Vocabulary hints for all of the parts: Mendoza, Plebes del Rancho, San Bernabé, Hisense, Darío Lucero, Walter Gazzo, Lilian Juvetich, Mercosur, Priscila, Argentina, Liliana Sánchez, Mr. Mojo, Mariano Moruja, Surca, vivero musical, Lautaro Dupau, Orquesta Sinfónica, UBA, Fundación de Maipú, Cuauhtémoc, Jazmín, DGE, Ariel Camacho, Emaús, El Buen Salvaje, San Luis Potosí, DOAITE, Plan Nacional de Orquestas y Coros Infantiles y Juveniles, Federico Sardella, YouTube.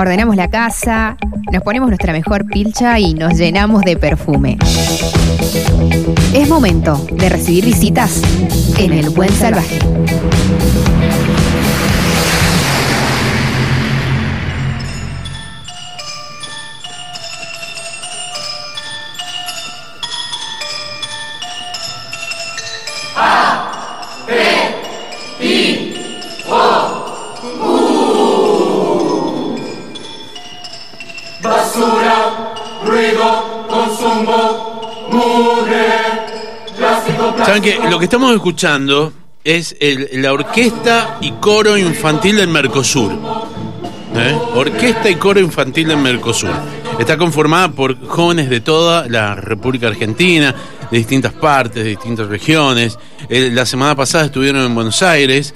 Ordenamos la casa, nos ponemos nuestra mejor pilcha y nos llenamos de perfume. Es momento de recibir visitas en El Buen Salvaje. ¿Saben qué? Lo que estamos escuchando es la Orquesta y Coro Infantil del Mercosur. Orquesta y Coro Infantil del Mercosur. Está conformada por jóvenes de toda la República Argentina, de distintas partes, de distintas regiones. La semana pasada estuvieron en Buenos Aires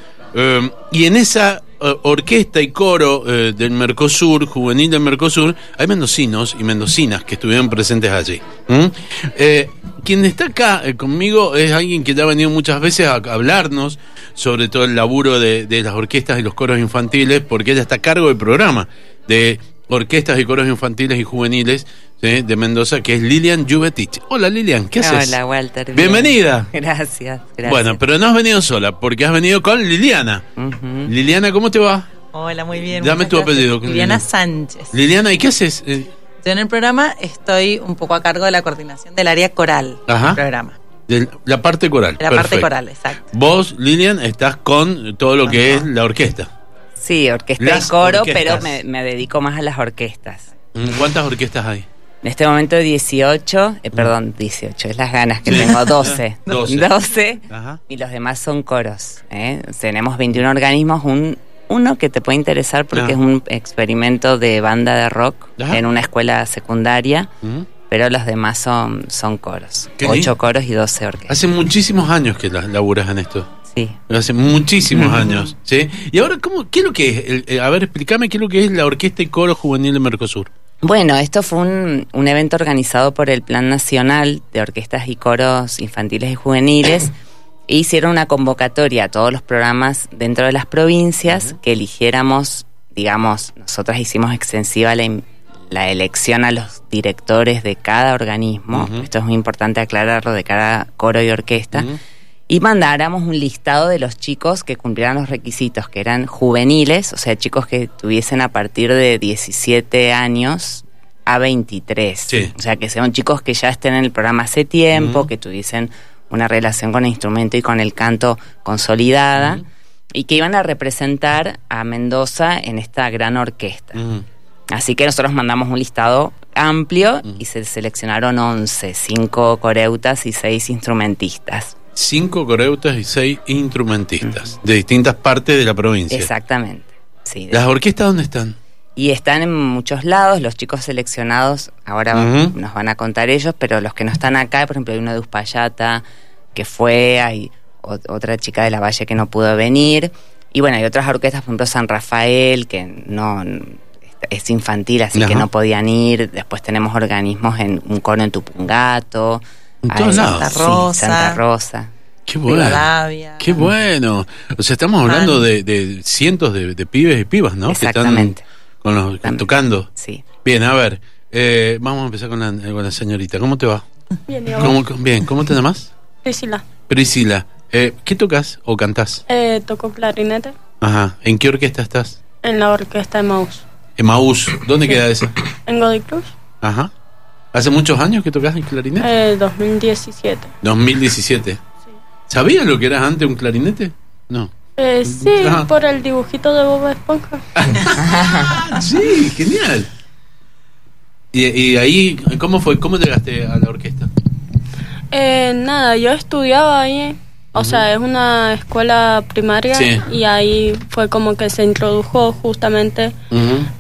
y en esa orquesta y coro del Mercosur, juvenil del Mercosur, hay mendocinos y mendocinas que estuvieron presentes allí. Quien está acá conmigo es alguien que ya ha venido muchas veces a hablarnos sobre todo el laburo de las orquestas y los coros infantiles, porque ella está a cargo del programa de orquestas y coros infantiles y juveniles de Mendoza, que es Lilian Juvetich. Hola Lilian, ¿qué haces? Hola Walter. Bienvenida. Gracias. Bueno, pero no has venido sola, porque has venido con Liliana. Uh-huh. Liliana, ¿cómo te va? Hola, muy bien. Dame tu apellido. Liliana Sánchez. Liliana, ¿y qué haces? Yo en el programa estoy un poco a cargo de la coordinación del área coral. Ajá. Del programa. De la parte coral. La perfecto. Parte coral, exacto. Vos, Lilian, estás con todo lo que es la orquesta. Sí, orquesta y coro, orquestas. Pero me dedico más a las orquestas. ¿Cuántas orquestas hay? En este momento 18, es las ganas que tengo, 12. Ajá. Y los demás son coros. Tenemos 21 organismos, uno que te puede interesar porque es un experimento de banda de rock en una escuela secundaria, pero los demás son coros, 8 coros y 12 orquestas. Hace muchísimos años que laburas en esto. Sí. Hace muchísimos años, ¿sí? Y ahora, ¿qué es lo que es? A ver, explícame qué es lo que es la Orquesta y Coro Juvenil de Mercosur. Bueno, esto fue un evento organizado por el Plan Nacional de Orquestas y Coros Infantiles y Juveniles e hicieron una convocatoria a todos los programas dentro de las provincias que eligiéramos, digamos, nosotras hicimos extensiva la elección a los directores de cada organismo, esto es muy importante aclararlo, de cada coro y orquesta, y mandáramos un listado de los chicos que cumplieran los requisitos, que eran juveniles, o sea, chicos que tuviesen a partir de 17 años a 23. Sí. O sea, que sean chicos que ya estén en el programa hace tiempo, que tuviesen una relación con el instrumento y con el canto consolidada, y que iban a representar a Mendoza en esta gran orquesta. Así que nosotros mandamos un listado amplio y se seleccionaron 11, 5 coreutas y 6 instrumentistas. 5 coreutas y 6 instrumentistas de distintas partes de la provincia. Exactamente. Sí, ¿las orquestas dónde están? Y están en muchos lados. Los chicos seleccionados, ahora nos van a contar ellos, pero los que no están acá, por ejemplo, hay uno de Uspallata que fue, hay otra chica de La Valle que no pudo venir. Y bueno, hay otras orquestas, por ejemplo, San Rafael, que no es infantil, así que no podían ir. Después tenemos organismos en un coro en Tupungato. En todos lados. Santa Rosa. Qué bueno. Qué bueno. O sea, estamos hablando de cientos de pibes y pibas, ¿no? Exactamente. Que están tocando. Sí. Bien, a ver, vamos a empezar con la señorita. ¿Cómo te va? Bien, ¿cómo te llamas? Priscila. ¿Qué tocas o cantás? Toco clarinete. Ajá. ¿En qué orquesta estás? En la orquesta Emaús. Emaús. ¿Dónde queda esa? En Godoy Cruz. Ajá. ¿Hace muchos años que tocas en clarinete? 2017. 2017. Sí. ¿Sabías lo que eras antes un clarinete? No. Sí, por el dibujito de Bob Esponja. Sí, genial. ¿Y ahí cómo fue? ¿Cómo llegaste a la orquesta? Nada, yo estudiaba ahí. O sea, es una escuela primaria y ahí fue como que se introdujo justamente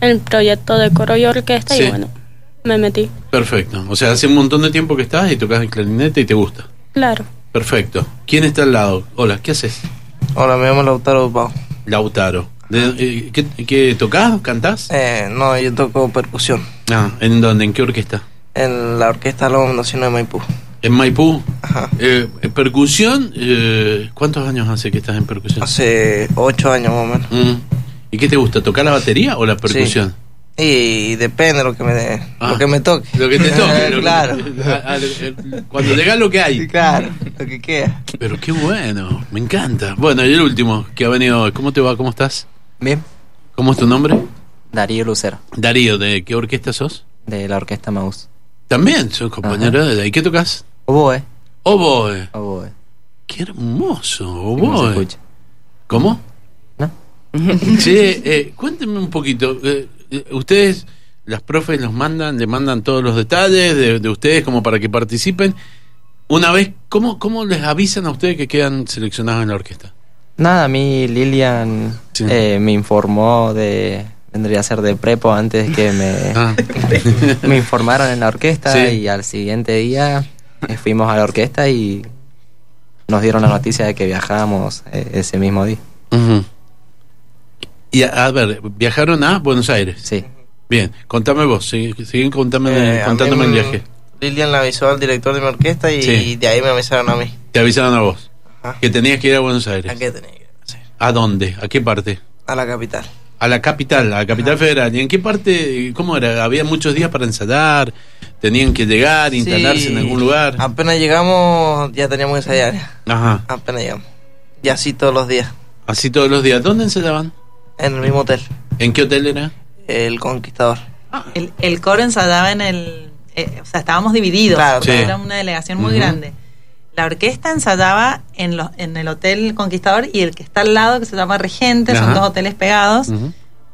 el proyecto de coro y orquesta y bueno, me metí. Perfecto. O sea, hace un montón de tiempo que estás y tocas el clarinete y te gusta. Claro. Perfecto. ¿Quién está al lado? Hola, ¿qué haces? Hola, me llamo Lautaro Dupau. Lautaro. ¿Qué tocas? ¿Cantás? No, yo toco percusión. Ah, ¿en dónde? ¿En qué orquesta? En la orquesta de la Fundación de Maipú. ¿En Maipú? Ajá. ¿Percusión? ¿Cuántos años hace que estás en percusión? Hace 8 años más o menos. ¿Y qué te gusta? ¿Tocar la batería o la percusión? Y depende de lo que me toque. Lo que te toque. Claro. Cuando llega lo que hay. Claro, lo que queda. Pero qué bueno, me encanta. Bueno, y el último que ha venido hoy. ¿Cómo te va? ¿Cómo estás? Bien. ¿Cómo es tu nombre? Darío Lucero. Darío, ¿de qué orquesta sos? De la Orquesta Maús. También, soy compañero de ahí. ¿Qué tocas? Oboe. Oboe. Oboe. Qué hermoso, oboe. Sí, ¿cómo? No. Sí, cuénteme un poquito. Ustedes, las profes los mandan, le mandan todos los detalles de ustedes como para que participen. Una vez, ¿cómo les avisan a ustedes que quedan seleccionados en la orquesta? Nada, a mí Lilian me informó de... Vendría a ser de prepo antes que me informaron en la orquesta, sí. Y al siguiente día fuimos a la orquesta y nos dieron la noticia de que viajábamos ese mismo día. Uh-huh. Y a ver, ¿viajaron a Buenos Aires? Sí. Bien, contame vos, contándome el viaje. Lilian la avisó al director de mi orquesta y de ahí me avisaron a mí. Te avisaron a vos. Ajá. Que tenías que ir a Buenos Aires. ¿A qué tenías que ir? Sí. ¿A dónde? ¿A qué parte? A la capital. A la capital federal. ¿Y en qué parte? ¿Cómo era? ¿Había muchos días para ensayar? ¿Tenían que llegar, instalarse en algún lugar? Apenas llegamos, ya teníamos que ensayar. Ajá. Apenas llegamos. Y así todos los días. Así todos los días. ¿Dónde ensayaban? En el mismo hotel. ¿En qué hotel era? El Conquistador. Ah. El coro ensayaba en el... o sea, estábamos divididos. Claro. Sí. Era una delegación muy grande. La orquesta ensayaba en el Hotel Conquistador y el que está al lado, que se llama Regente, ajá, son dos hoteles pegados,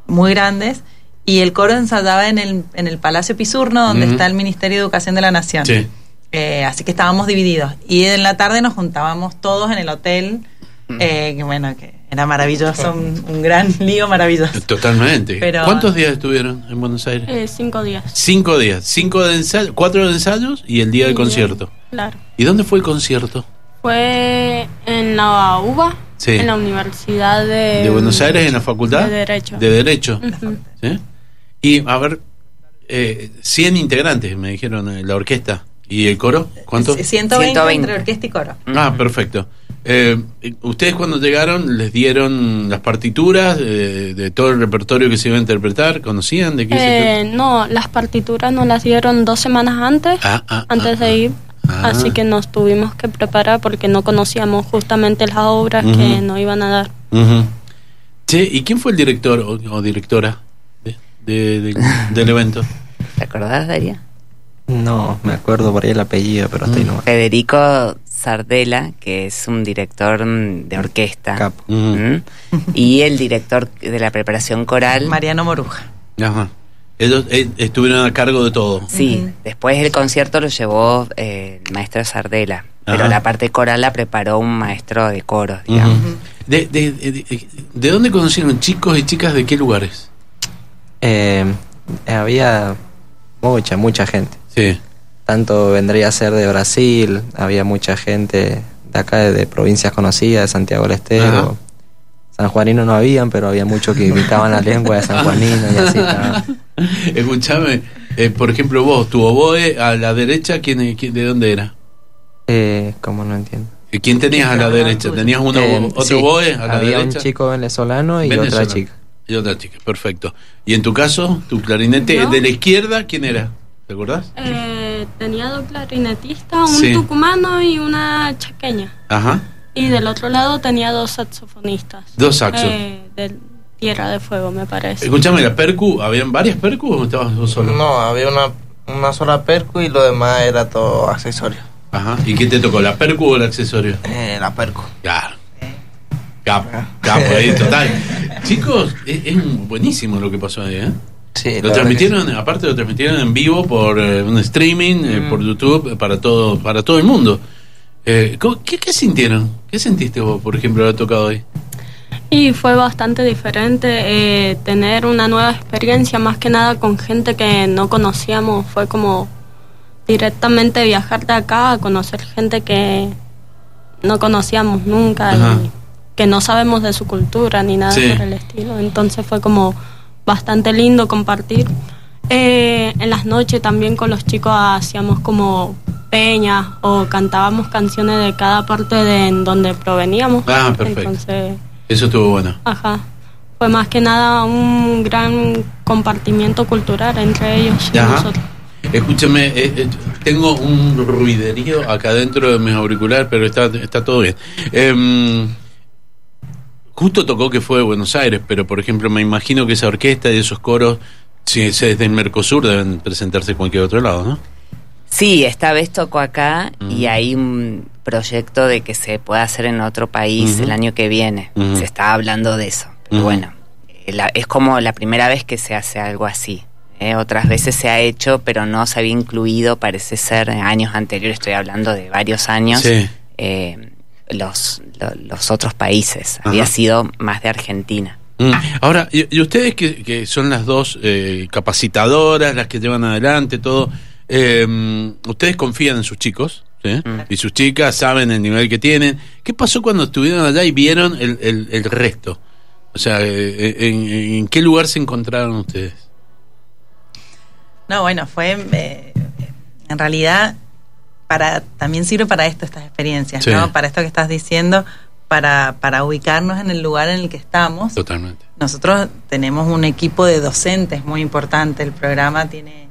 muy grandes, y el coro ensayaba en el Palacio Pisurno, donde está el Ministerio de Educación de la Nación. Sí. Así que estábamos divididos. Y en la tarde nos juntábamos todos en el hotel, que era maravilloso, un gran lío maravilloso. Totalmente. Pero, ¿cuántos días estuvieron en Buenos Aires? 5 días. 5 días. 4 de ensayos y el día del concierto. Claro. ¿Y dónde fue el concierto? Fue en la UBA, en la Universidad de Buenos Aires, en la Facultad de Derecho. Uh-huh. ¿Sí? Y, a ver, 100 integrantes, me dijeron, la orquesta. ¿Y el coro? ¿Cuánto? 120 entre orquesta y coro. Ah, perfecto. Ustedes cuando llegaron les dieron las partituras de todo el repertorio que se iba a interpretar, ¿conocían de qué se...? No, las partituras nos las dieron 2 semanas antes, de ir. Así que nos tuvimos que preparar porque no conocíamos justamente las obras que nos iban a dar. Sí, ¿y quién fue el director o directora del evento? ¿Te acordás, Daría? No, me acuerdo por ahí el apellido, pero estoy no. Federico Sardella, que es un director de orquesta. Capo. Y el director de la preparación coral, Mariano Moruja. Ajá. Ellos estuvieron a cargo de todo. Sí, después el concierto lo llevó el maestro Sardella, pero la parte coral la preparó un maestro de coros, digamos. ¿De dónde conocieron chicos y chicas de qué lugares? Había mucha gente. Sí. Tanto vendría a ser de Brasil, había mucha gente de acá, de provincias conocidas, de Santiago del Estero. Sanjuaninos no habían, pero había muchos que imitaban la lengua de sanjuaninos y así. Escuchame, por ejemplo vos, tu oboe a la derecha, ¿quién, de dónde era? ¿Cómo? No entiendo. ¿Quién tenías a la derecha? ¿Tenías otro oboe a la derecha? Había un chico venezolano y otra chica. Y otra chica, perfecto. ¿Y en tu caso, tu clarinete de la izquierda, quién era? ¿Te acordás? Tenía 2 clarinetistas, un tucumano y una chaqueña. Ajá. Y del otro lado tenía 2 saxofonistas. 2 saxos. De Tierra de Fuego, me parece. Escúchame, ¿la percu? ¿Habían varias percu o estabas tú solo? No, había una sola percu y lo demás era todo accesorio. Ajá. ¿Y qué te tocó, la percu o el accesorio? La percu. Claro. Capo ahí, total. Chicos, es buenísimo lo que pasó ahí, ¿eh? Sí, lo transmitieron, sí. Aparte lo transmitieron en vivo por un streaming, por YouTube, para todo el mundo. ¿Qué sintieron? ¿Qué sentiste vos, por ejemplo, lo tocado hoy? Y fue bastante diferente, tener una nueva experiencia, más que nada con gente que no conocíamos. Fue como directamente viajar de acá a conocer gente que no conocíamos nunca, y que no sabemos de su cultura ni nada por el estilo. Entonces fue como bastante lindo compartir. En las noches también con los chicos hacíamos como peñas o cantábamos canciones de cada parte de en donde proveníamos. Ah, perfecto. Entonces, eso estuvo bueno. Ajá. Fue más que nada un gran compartimiento cultural entre ellos y nosotros. Escúchame, tengo un ruiderío acá dentro de mis auriculares, pero está todo bien. Justo tocó que fue de Buenos Aires, pero por ejemplo me imagino que esa orquesta y esos coros, si es desde el Mercosur, deben presentarse en cualquier otro lado, ¿no? Sí, esta vez tocó acá y hay un proyecto de que se pueda hacer en otro país el año que viene. Se está hablando de eso, pero bueno, es como la primera vez que se hace algo así. Otras veces se ha hecho, pero no se había incluido, parece ser, en años anteriores, estoy hablando de varios años, los otros países. Había sido más de Argentina. Ahora, y ustedes que son las dos capacitadoras, las que llevan adelante todo, ustedes confían en sus chicos, ¿sí? Y sus chicas saben el nivel que tienen. ¿Qué pasó cuando estuvieron allá y vieron el resto? O sea, ¿en qué lugar se encontraron ustedes? No, bueno, fue en realidad también sirve para estas experiencias, sí, ¿no? Para esto que estás diciendo, para ubicarnos en el lugar en el que estamos. Totalmente. Nosotros tenemos un equipo de docentes muy importante. El programa tiene,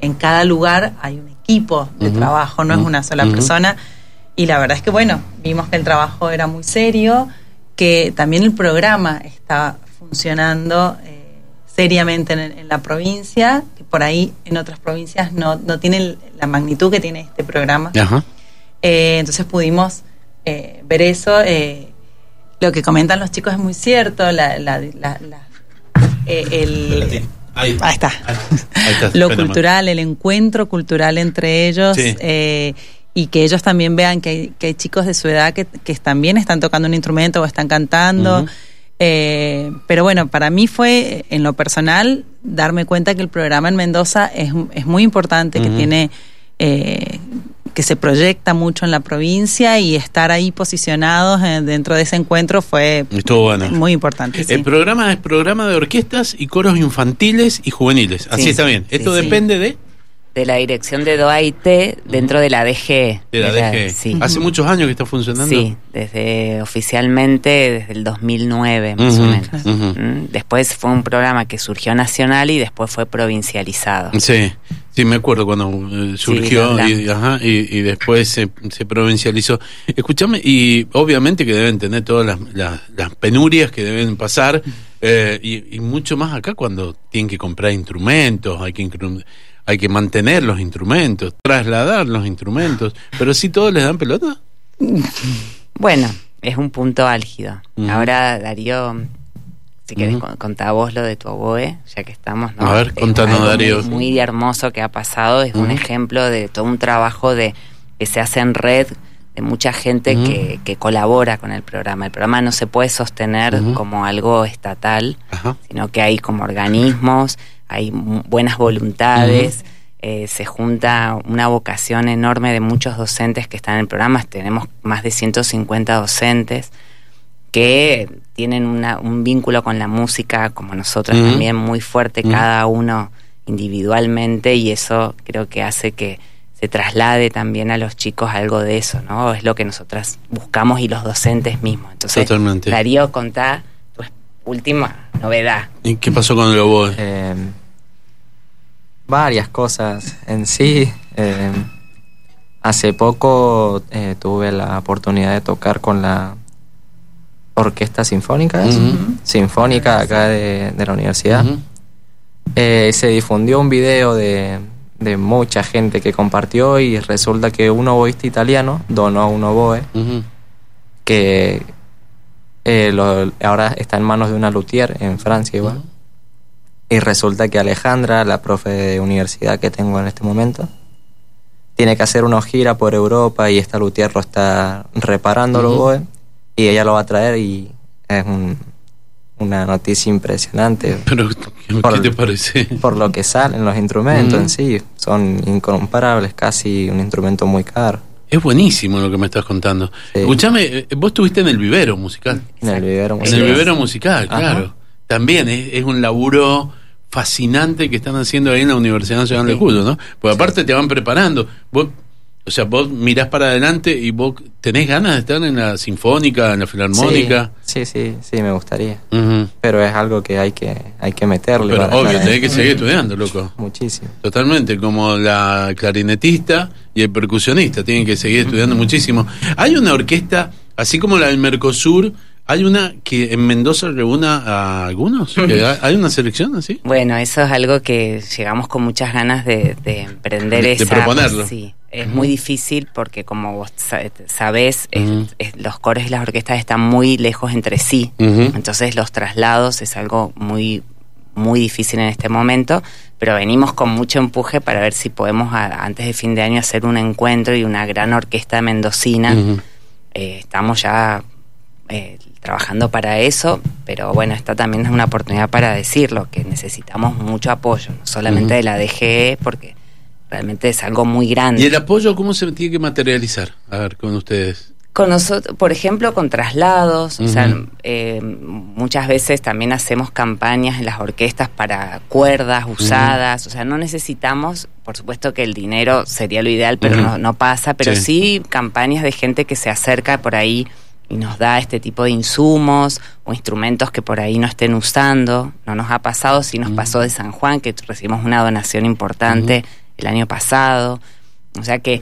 en cada lugar hay un equipo de trabajo, no es una sola persona. Y la verdad es que, bueno, vimos que el trabajo era muy serio, que también el programa está funcionando seriamente en la provincia, que por ahí en otras provincias no tiene la magnitud que tiene este programa. Entonces pudimos ver eso. Lo que comentan los chicos es muy cierto. Ahí está. Lo cultural, el encuentro cultural entre ellos, sí. Y que ellos también vean que hay chicos de su edad que también están tocando un instrumento o están cantando. Pero bueno, para mí fue, en lo personal, darme cuenta que el programa en Mendoza es muy importante, que tiene que se proyecta mucho en la provincia, y estar ahí posicionados dentro de ese encuentro fue muy importante. Sí. El programa es programa de orquestas y coros infantiles y juveniles. Así está bien. Esto depende de la dirección de DOAITE dentro de la DGE. De la DGE. Sí. ¿Hace muchos años que está funcionando? Sí, oficialmente desde el 2009 más o menos. Después fue un programa que surgió nacional y después fue provincializado. Sí, me acuerdo cuando surgió, sí, y después se provincializó. Escúchame, y obviamente que deben tener todas las penurias que deben pasar, y mucho más acá cuando tienen que comprar instrumentos, hay que mantener los instrumentos, trasladar los instrumentos, pero ¿sí todos les dan pelota? Bueno, es un punto álgido. Ahora, Darío, si querés contá vos lo de tu oboe, ya que estamos, ¿no? A ver, contanos, Darío. Muy hermoso que ha pasado, es un ejemplo de todo un trabajo que se hace en red, de mucha gente que colabora con el programa. El programa no se puede sostener como algo estatal, sino que hay como organismos, hay buenas voluntades, se junta una vocación enorme de muchos docentes que están en el programa. Tenemos más de 150 docentes que tienen un vínculo con la música, como nosotros también, muy fuerte, cada uno individualmente, y eso creo que hace que se traslade también a los chicos algo de eso, ¿no? Es lo que nosotras buscamos y los docentes mismos. Entonces, totalmente. Darío, contá tu última novedad. ¿Y qué pasó con el oboe? Varias cosas en sí. Hace poco tuve la oportunidad de tocar con la Orquesta Sinfónica, Sinfónica acá de la universidad. Se difundió un video de mucha gente que compartió, y resulta que un oboísta italiano donó un oboe que ahora está en manos de una luthier en Francia igual. Y resulta que Alejandra, la profe de universidad que tengo en este momento, tiene que hacer una gira por Europa, y esta luthier lo está reparando el oboe, y ella lo va a traer, y es una noticia impresionante. Pero, ¿qué te parece? Por lo que salen los instrumentos en sí, son incomparables, casi un instrumento muy caro. Es buenísimo lo que me estás contando. Sí. Escuchame, vos estuviste en el vivero musical. En el vivero musical, claro. También es un laburo fascinante que están haciendo ahí en la Universidad Nacional de Cuyo, ¿no? Porque aparte te van preparando. Vos, O sea, vos mirás para adelante y vos tenés ganas de estar en la Sinfónica, en la Filarmónica. Sí, me gustaría. Uh-huh. Pero es algo que hay que meterle. Pero obvio, tenés que seguir estudiando, loco. Muchísimo. Totalmente, como la clarinetista y el percusionista, tienen que seguir estudiando muchísimo. Hay una orquesta, así como la del Mercosur, ¿hay una que en Mendoza reúna a algunos? ¿Hay una selección así? Bueno, eso es algo que llegamos con muchas ganas de emprender. De proponerlo. Sí, es muy difícil porque, como vos sabés, los coros y las orquestas están muy lejos entre sí. Uh-huh. Entonces los traslados es algo muy, muy difícil en este momento, pero venimos con mucho empuje para ver si podemos, antes de fin de año, hacer un encuentro y una gran orquesta mendocina. Uh-huh. Estamos ya... trabajando para eso, pero bueno, esta también es una oportunidad para decirlo, que necesitamos mucho apoyo, no solamente de la DGE, porque realmente es algo muy grande. ¿Y el apoyo cómo se tiene que materializar? A ver, con ustedes. Con nosotros, por ejemplo, con traslados, o sea, muchas veces también hacemos campañas en las orquestas para cuerdas usadas, o sea, no necesitamos, por supuesto que el dinero sería lo ideal, pero no pasa, pero sí campañas de gente que se acerca por ahí y nos da este tipo de insumos o instrumentos que por ahí no estén usando. No nos ha pasado, sí nos pasó de San Juan, que recibimos una donación importante el año pasado. O sea que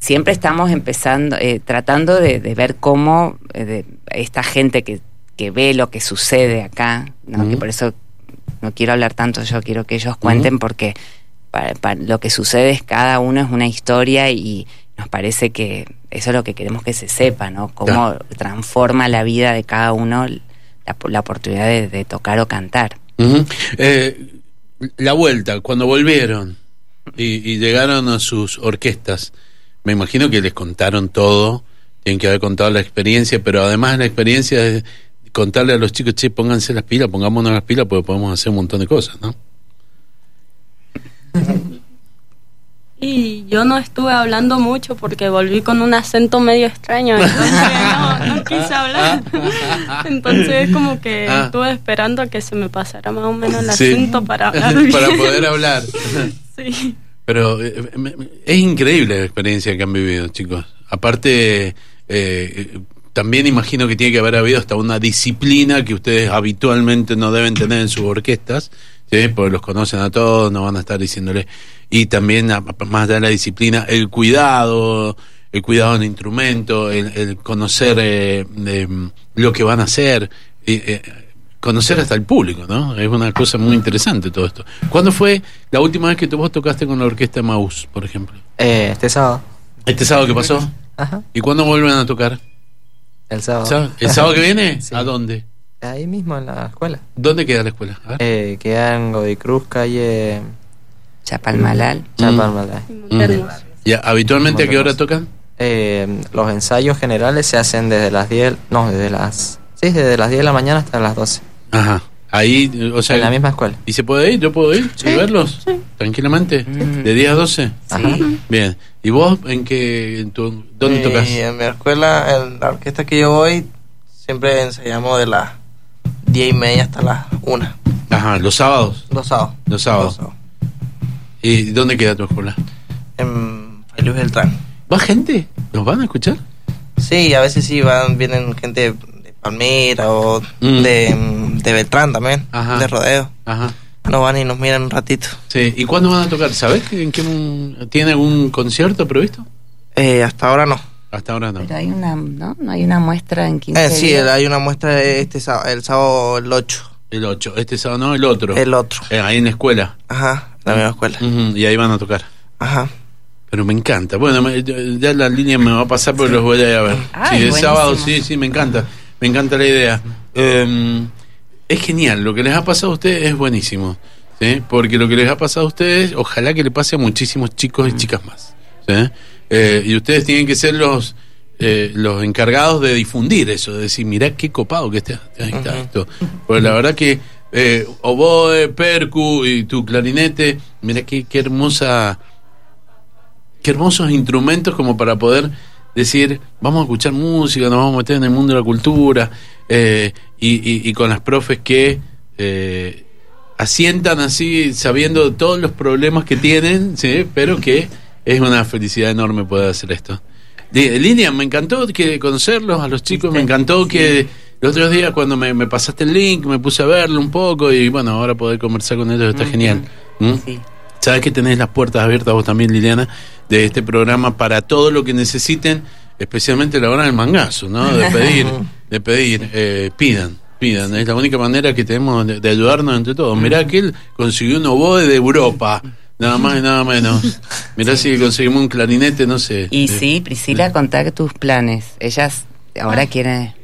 siempre estamos empezando, tratando de ver cómo esta gente que ve lo que sucede acá, ¿no? Que por eso no quiero hablar tanto yo, quiero que ellos cuenten, porque para lo que sucede es cada uno es una historia y nos parece que eso es lo que queremos que se sepa, ¿no? Cómo transforma la vida de cada uno la oportunidad de tocar o cantar. La vuelta, cuando volvieron y llegaron a sus orquestas, me imagino que les contaron todo, tienen que haber contado la experiencia, pero además la experiencia es contarle a los chicos, che, pónganse las pilas, pongámonos las pilas, porque podemos hacer un montón de cosas, ¿no? Y yo no estuve hablando mucho porque volví con un acento medio extraño, entonces no quise hablar. Entonces como que estuve esperando a que se me pasara más o menos el acento para hablar bien. Para poder hablar. Sí. Pero es increíble la experiencia que han vivido, chicos. Aparte, también imagino que tiene que haber habido hasta una disciplina que ustedes habitualmente no deben tener en sus orquestas. Sí, porque los conocen a todos, no van a estar diciéndole. Y también, más allá de la disciplina, el cuidado del instrumento, el conocer lo que van a hacer, conocer hasta el público, ¿no? Es una cosa muy interesante todo esto. ¿Cuándo fue la última vez que vos tocaste con la orquesta Maús, por ejemplo? Este sábado. ¿Este sábado qué pasó? Ajá. ¿Y cuándo vuelven a tocar? El sábado. ¿El sábado que viene? Sí. ¿A dónde? Ahí mismo en la escuela. ¿Dónde queda la escuela? Queda en Godicruz, calle Chapalmalal. ¿Y habitualmente a qué hora tocan? Los ensayos generales se hacen desde las 10, desde las 10 de la mañana hasta las 12. Ajá. Ahí, o sea, en la misma escuela. ¿Y se puede ir? ¿Yo puedo ir? ¿Sí? ¿Y verlos? Sí. Tranquilamente. ¿De 10 a 12? Ajá. Bien. ¿Y vos dónde tocas? En mi escuela, en la orquesta que yo voy, siempre ensayamos de las 10:30 hasta las 1. Ajá, ¿los sábados? Los sábados. ¿Y dónde queda tu escuela? En Luis Beltrán. ¿Va gente? ¿Nos van a escuchar? Sí, a veces sí vienen gente de Palmira o de Beltrán también. Ajá. De Rodeo. Ajá. Nos van y nos miran un ratito. Sí, ¿y cuándo van a tocar? ¿Sabés? ¿Tiene algún concierto previsto? Hasta ahora no. Hasta ahora no. Pero hay una, ¿no? Hay una muestra en 15 días. Sí, hay una muestra el sábado, el 8. El 8, este sábado no, el otro. El otro. Ahí en la escuela. Ajá, la misma escuela. Y ahí van a tocar. Ajá. Pero me encanta. Bueno, ya la línea me va a pasar porque los voy a ir a ver. Ay, sí, el buenísimo. Sábado, sí, me encanta. Me encanta la idea. Es genial, lo que les ha pasado a ustedes es buenísimo. ¿Sí? Porque lo que les ha pasado a ustedes, ojalá que le pase a muchísimos chicos y chicas más. ¿Sí? Y ustedes tienen que ser los encargados de difundir eso, de decir, mirá qué copado que está esto. Pues la verdad que oboe, percu y tu clarinete, mirá qué hermosos instrumentos como para poder decir, vamos a escuchar música, nos vamos a meter en el mundo de la cultura, y con las profes que asientan así, sabiendo todos los problemas que tienen, ¿sí? Pero que es una felicidad enorme poder hacer esto. Lilian, me encantó conocerlos, a los chicos, me encantó que los otros días cuando me pasaste el link, me puse a verlo un poco y bueno, ahora poder conversar con ellos está genial. Sí. Sabes que tenés las puertas abiertas vos también, Liliana, de este programa para todo lo que necesiten, especialmente la hora del mangazo, ¿no? De pedir, pidan. Es la única manera que tenemos de ayudarnos entre todos. Mirá que él consiguió un oboe de Europa. Nada más y nada menos. Mirá si conseguimos un clarinete, no sé. Y sí, Priscila, contá tus planes. Ellas ahora quieren...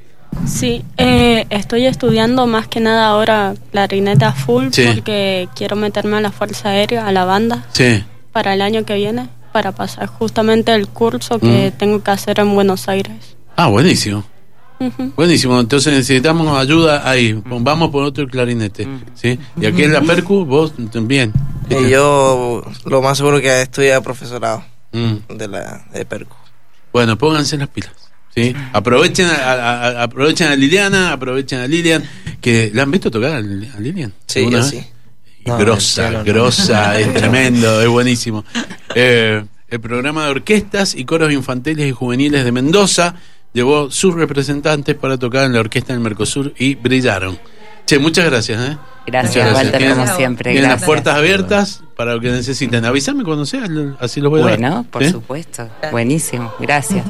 Sí, estoy estudiando más que nada ahora clarineta full porque quiero meterme a la Fuerza Aérea, a la banda, para el año que viene, para pasar justamente el curso que tengo que hacer en Buenos Aires. Ah, buenísimo. Buenísimo, entonces necesitamos ayuda ahí. Vamos por otro clarinete, ¿sí? Y aquí en la percu, vos también. Yo lo más seguro que estudia profesorado de percu. Bueno, pónganse las pilas, ¿sí? Aprovechen aprovechen a Liliana, aprovechen a Lilian, que la han visto tocar a Lilian. Sí, yo sí. No, grosa, es tremendo, es buenísimo. El programa de orquestas y coros infantiles y juveniles de Mendoza llevó sus representantes para tocar en la orquesta del Mercosur y brillaron. Che, muchas gracias, ¿eh? Gracias, Walter, como siempre. Tienen las puertas abiertas para lo que necesiten. Avísame cuando sea, así los voy a dar. Bueno, por supuesto. Buenísimo, gracias.